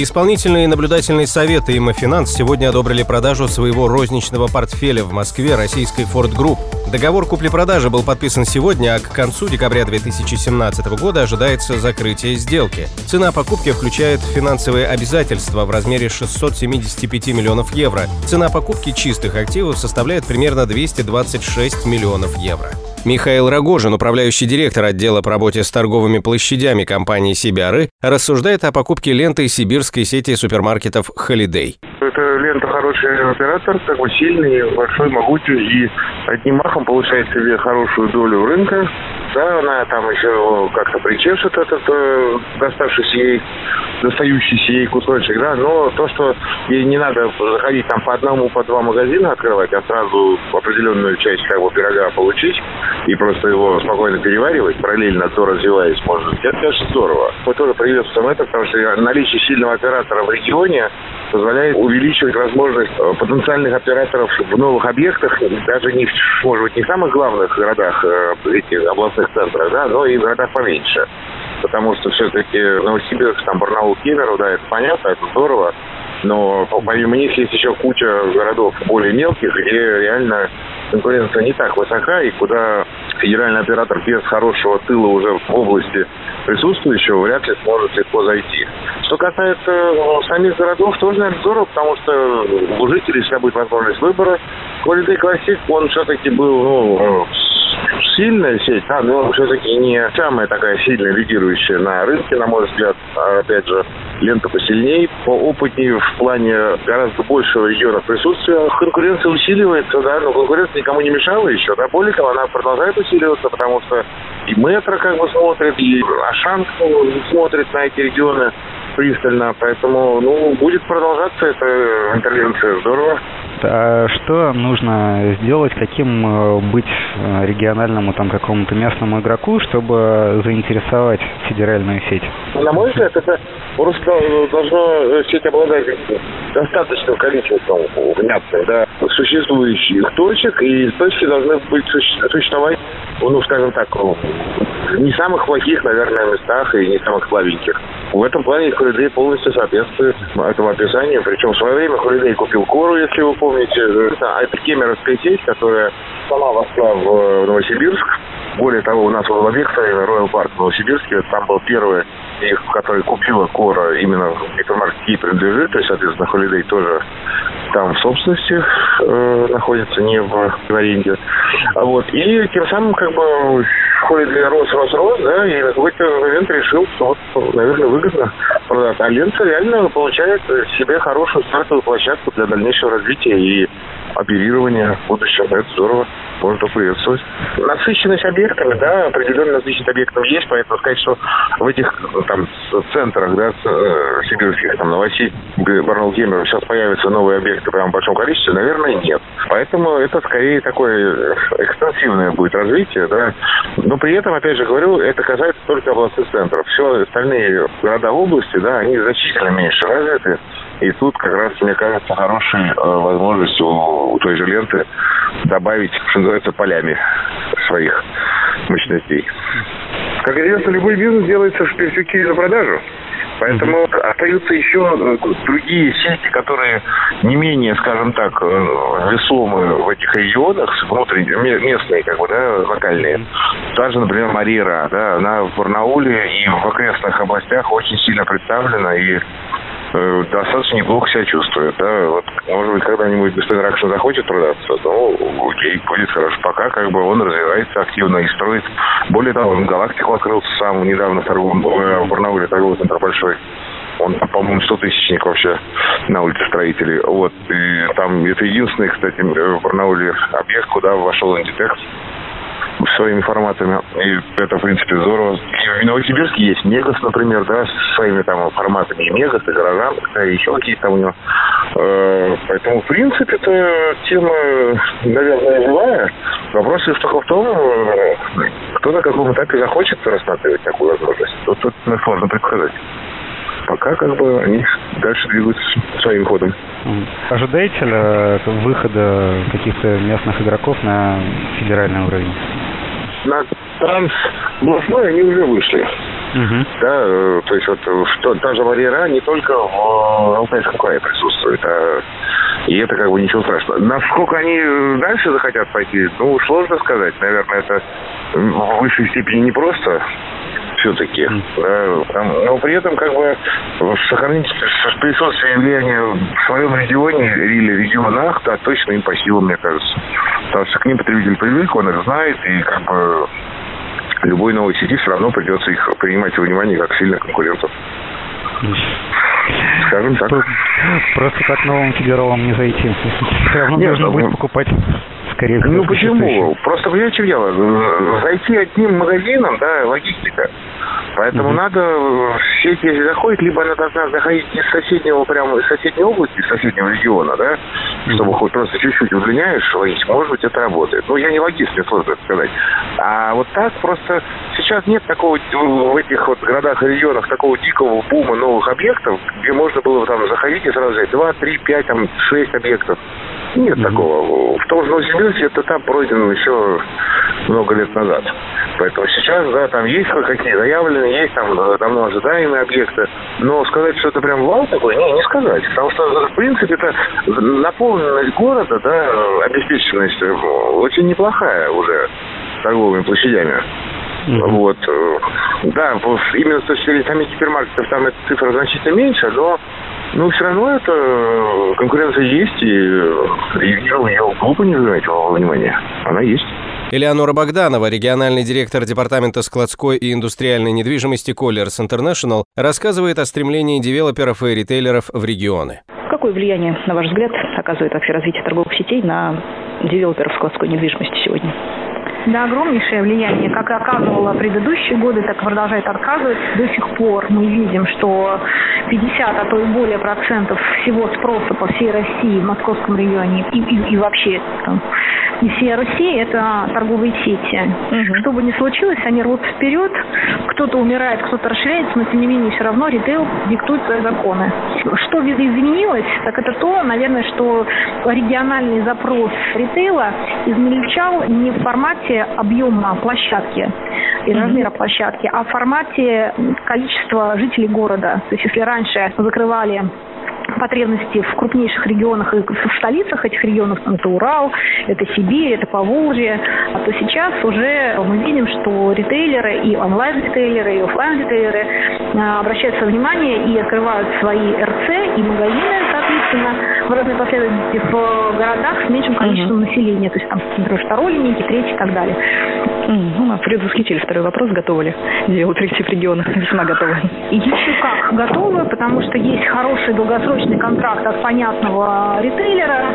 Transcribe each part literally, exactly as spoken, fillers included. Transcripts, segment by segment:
Исполнительный и наблюдательный советы Immofinanz сегодня одобрили продажу своего розничного портфеля в Москве российской форт Group. Договор купли-продажи был подписан сегодня, а к концу декабря две тысячи семнадцатого года ожидается закрытие сделки. Цена покупки включает финансовые обязательства в размере шестьсот семьдесят пять миллионов евро. Цена покупки чистых активов составляет примерно двести двадцать шесть миллионов евро. Михаил Рогожин, управляющий директор отдела по работе с торговыми площадями компании си би ар и, рассуждает о покупке ленты сибирской сети супермаркетов Holiday. Это лента хороший оператор, такой сильный, большой, могучий, и одним махом получает себе хорошую долю рынка. Да, она там еще как-то причешет этот э, доставшийся ей, достающийся ей кусочек, да, но то, что ей не надо заходить там по одному, по два магазина открывать, а сразу определенную часть как бы пирога получить и просто его спокойно переваривать, параллельно то развиваясь, можно. Это, конечно, здорово. Мы тоже приветствуем это, потому что наличие сильного оператора в регионе позволяет увеличивать возможность потенциальных операторов в новых объектах, даже не, может быть, не в самых главных городах этих областных центрах, да, но и в городах поменьше. Потому что все-таки Новосибирск, там Барнаул, Кемерово, да, это понятно, это здорово. Но помимо них есть еще куча городов более мелких, где реально конкуренция не так высока, и куда федеральный оператор без хорошего тыла уже в области присутствующего вряд ли сможет легко зайти. Что касается ну, самих городов, тоже, наверное, здорово, потому что у жителей всегда будет возможность выбора. Holiday Classic, он все-таки был, ну, сильная сеть, да, но все-таки не самая такая сильная, лидирующая на рынке, на мой взгляд. А, опять же, лента посильнее, поопытнее в плане гораздо большего региона присутствия. Конкуренция усиливается, да, но конкуренция никому не мешала еще, да, более того, она продолжает усиливаться, потому что и Метро как бы смотрит, и Ашан смотрит на эти регионы пристально, поэтому, ну, будет продолжаться эта конкуренция, здорово. А что нужно сделать, каким быть региональному, там, какому-то местному игроку, чтобы заинтересовать федеральную сеть? На мой взгляд, это просто должно сеть обладать достаточным количеством внятных, да, существующих точек, и точки должны быть существовать, ну, скажем так, не самых плохих, наверное, местах и не самых слабеньких. В этом плане Holiday полностью соответствует этому описанию. Причем в свое время Holiday купил Кору, если вы помните. Это кемеровская сеть, которая сама вошла в Новосибирск. Более того, у нас был объект Роял парк в Новосибирске. Там был первый их, который купила Кора, именно гипермаркет ей принадлежит. То есть, соответственно, Holiday тоже там в собственности э, находится, не в, в аренде. А вот. И тем самым, как бы, Holiday рос, рос, рос, да, и в какой-то момент решил, что, вот, наверное, выгодно продать. А Линца реально получает себе хорошую стартовую площадку для дальнейшего развития и оперирования в будущем. Это здорово. Можно приветствовать. Насыщенность объектами, да, определенная насыщенность объектов есть, поэтому сказать, что в этих там центрах, да, сибирских, там, Новосиб, Барнаул, Кемерово, сейчас появятся новые объекты прямо в большом количестве, наверное, нет. Поэтому это скорее такое экстенсивное будет развитие, да. Но при этом, опять же говорю, это касается только областных центров. Все остальные города области, да, они значительно меньше развиты. И тут, как раз, мне кажется, хорошей э, возможностью у той же ленты добавить, что называется, полями своих мощностей. Как известно, любой бизнес делается в перспективе на продажу. Поэтому остаются еще другие сети, которые не менее, скажем так, весомые в этих регионах, внутренние, местные, как бы, да, локальные. Даже, например, Марира, да, она в Барнауле и в окрестных областях очень сильно представлена и достаточно неплохо себя чувствует, да, вот, может быть, когда-нибудь Бестонеракшн захочет продаться, ну, окей, будет хорошо, пока, как бы, он развивается активно и строит, более того, он Галактику открылся сам недавно в торговом, в Барнауле, торговый центр большой, он, по-моему, сто тысячник вообще на улице строителей, вот, и там, это единственный, кстати, в Барнауле объект, куда вошел Антитекс своими форматами, и это, в принципе, здорово. И в Новосибирске есть Мегас, например, да, с своими там форматами и Мегас, и Горожанка, и еще какие-то там у него. Поэтому, в принципе, это тема, наверное, живая. Вопрос лишь только в том, кто на каком этапе захочет рассматривать такую возможность. Вот тут сложно предсказать. Пока как бы они дальше двигаются своим ходом. Ожидаете ли выхода каких-то местных игроков на федеральный уровень? На трансблатной они уже вышли. Uh-huh. Да, то есть вот что, та же Марира не только в Алтайском крае присутствует, а и это как бы ничего страшного. Насколько они дальше захотят пойти, ну, сложно сказать. Наверное, это в высшей степени непросто все-таки. Uh-huh. Да, там, но при этом как бы сохранить присутствие влияния в своем регионе или регионах, да, точно им по силам, мне кажется. Потому что к ним потребитель привык, он это знает, и как бы любой новой сети все равно придется их принимать во внимание как сильных конкурентов. Скажем так. Просто как новым федералам не зайти. Все равно Нет, нужно ну, будет покупать скорее. Ну почему? Просто, понимаете, чем дело? Зайти одним магазином, да, логистика. Поэтому mm-hmm. надо, сеть, если заходит, либо она должна заходить из соседнего, прямо из соседней области, из соседнего региона, да, mm-hmm. чтобы хоть просто чуть-чуть удлиняешь, может быть, это работает. Ну, я не логист, мне сложно это сказать. А вот так просто сейчас нет такого в этих вот городах и регионах такого дикого бума новых объектов, где можно было там заходить и сразу взять два, три, пять, там, шесть объектов. Нет mm-hmm. такого. В том же Новосибирске это там пройдено еще много лет назад. Поэтому сейчас, да, там есть какие заявлены, есть там давно ожидаемые объекты. Но сказать, что это прям вал такой, не, не сказать. Потому что, в принципе, это наполненность города, да, обеспеченность очень неплохая уже торговыми площадями. Mm-hmm. Вот. Да, именно с точки зрения самих гипермаркетов там эта цифра значительно меньше, но ну, все равно это конкуренция есть, и ее глупо не занимать во внимание. Она есть. Элеонора Богданова, региональный директор департамента складской и индустриальной недвижимости Colliers International, рассказывает о стремлении девелоперов и ритейлеров в регионы. Какое влияние, на ваш взгляд, оказывает вообще развитие торговых сетей на девелоперов складской недвижимости сегодня? Да, огромнейшее влияние, как и оказывало предыдущие годы, так и продолжает оказывать. До сих пор мы видим, что пятьдесят, а то и более процентов всего спроса по всей России в московском регионе и, и, и вообще там, и всей России – это торговые сети. Угу. Что бы ни случилось, они рвут вперед, кто-то умирает, кто-то расширяется, но тем не менее все равно ритейл диктует свои законы. Что изменилось, так это то, наверное, что региональный запрос ритейла измельчал не в формате объема площадки и mm-hmm. размера площадки, а в формате количества жителей города. То есть если раньше закрывали потребности в крупнейших регионах и в столицах этих регионов, это Урал, это Сибирь, это Поволжье, то сейчас уже мы видим, что ритейлеры и онлайн-ритейлеры, и офлайн-ритейлеры обращают свое внимание и открывают свои эр цэ и магазины, соответственно, в разной последовательности в городах с меньшим количеством uh-huh. населения. То есть там, например, второй линейки, третий и так далее. Uh-huh. Предвосхитили второй вопрос, готовы ли делать третий в регионах? Весьма готовы. И еще как готовы, потому что есть хороший долгосрочный контракт от понятного ритейлера,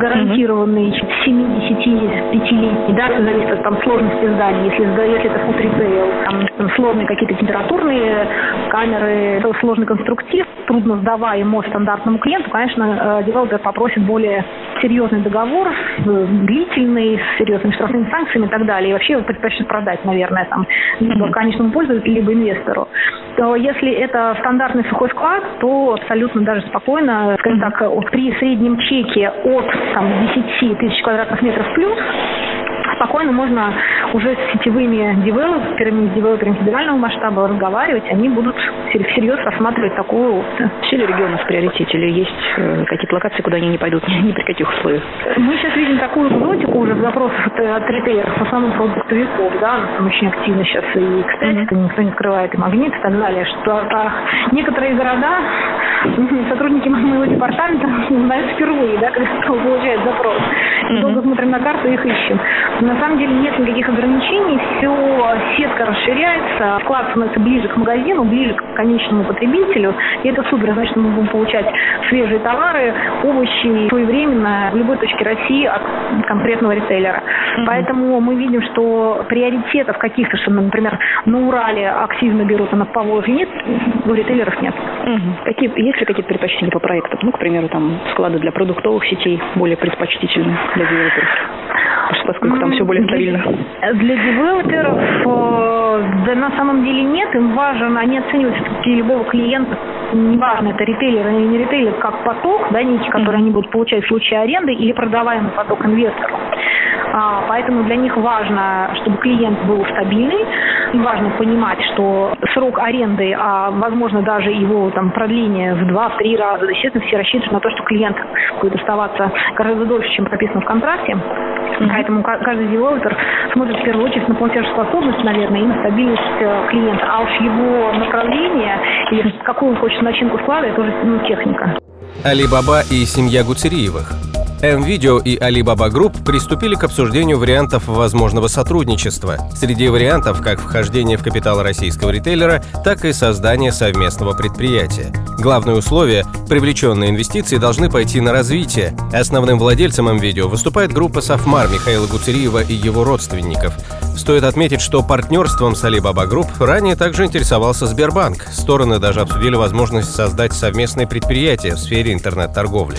гарантированный uh-huh. семидесятипятилетний, да, зависит от там, сложности зданий. Если, если это фуд-ритейл, там, там сложные какие-то температурные камеры, сложный конструктив, трудно сдаваемый стандартному клиенту, конечно, девелопер попросит более серьезный договор, длительный, с серьезными штрафными санкциями и так далее. И вообще предпочтет продать, наверное, там, либо конечному пользователю, либо инвестору. То если это стандартный сухой склад, то абсолютно даже спокойно, скажем так, при среднем чеке от там, десять тысяч квадратных метров плюс, спокойно можно уже с сетевыми девелоперами, с девелоперами федерального масштаба разговаривать, они будут всерьез рассматривать такую опцию. Все ли регионы в приоритете или есть какие-то локации, куда они не пойдут, ни при каких условиях? Мы сейчас видим такую экзотику уже запросов от ритейлеров, в основном продуктовиков, да, там очень активно сейчас и экстатика, mm-hmm. никто не скрывает, и магнит, и так далее, что некоторые города, сотрудники моего департамента узнают впервые, да, когда получают запрос. Mm-hmm. Долго смотрим на карту и их ищем. На самом деле нет никаких ограничений, все, сетка расширяется, склад становится ближе к магазину, ближе к конечному потребителю, и это супер, значит, мы будем получать свежие товары, овощи своевременно в любой точке России от конкретного ритейлера. Mm-hmm. Поэтому мы видим, что приоритетов каких-то, что, например, на Урале активно берут, а на Поволжье нет, у ритейлеров нет. Mm-hmm. Какие, есть ли какие-то предпочтения по проектам? Ну, к примеру, там склады для продуктовых сетей более предпочтительны для девелоперов? поскольку там все более стабильно? Для девелоперов, да, на самом деле нет. Им важен, они оценивают все-таки любого клиента, неважно, это ритейлер или не ритейлер, как поток, да, некий, который они будут получать в случае аренды или продаваемый поток инвестору. А, поэтому для них важно, чтобы клиент был стабильный. Важно понимать, что срок аренды, а возможно даже его там продление в два-три раза, естественно, все рассчитывают на то, что клиент будет оставаться гораздо дольше, чем прописано в контракте. Mm-hmm. Поэтому каждый девелопер смотрит в первую очередь на платежеспособность, наверное, и на стабильность клиента. А уж его направление или какую он хочет начинку вклада, это уже, ну, техника. Алибаба и семья Гуцериевых. МВидео и Алибаба Групп приступили к обсуждению вариантов возможного сотрудничества. Среди вариантов как вхождение в капитал российского ритейлера, так и создание совместного предприятия. Главное условие – привлеченные инвестиции должны пойти на развитие. Основным владельцем МВидео выступает группа «Софмар» Михаила Гуцериева и его родственников. Стоит отметить, что партнерством с Alibaba Group ранее также интересовался Сбербанк. Стороны даже обсудили возможность создать совместное предприятие в сфере интернет-торговли.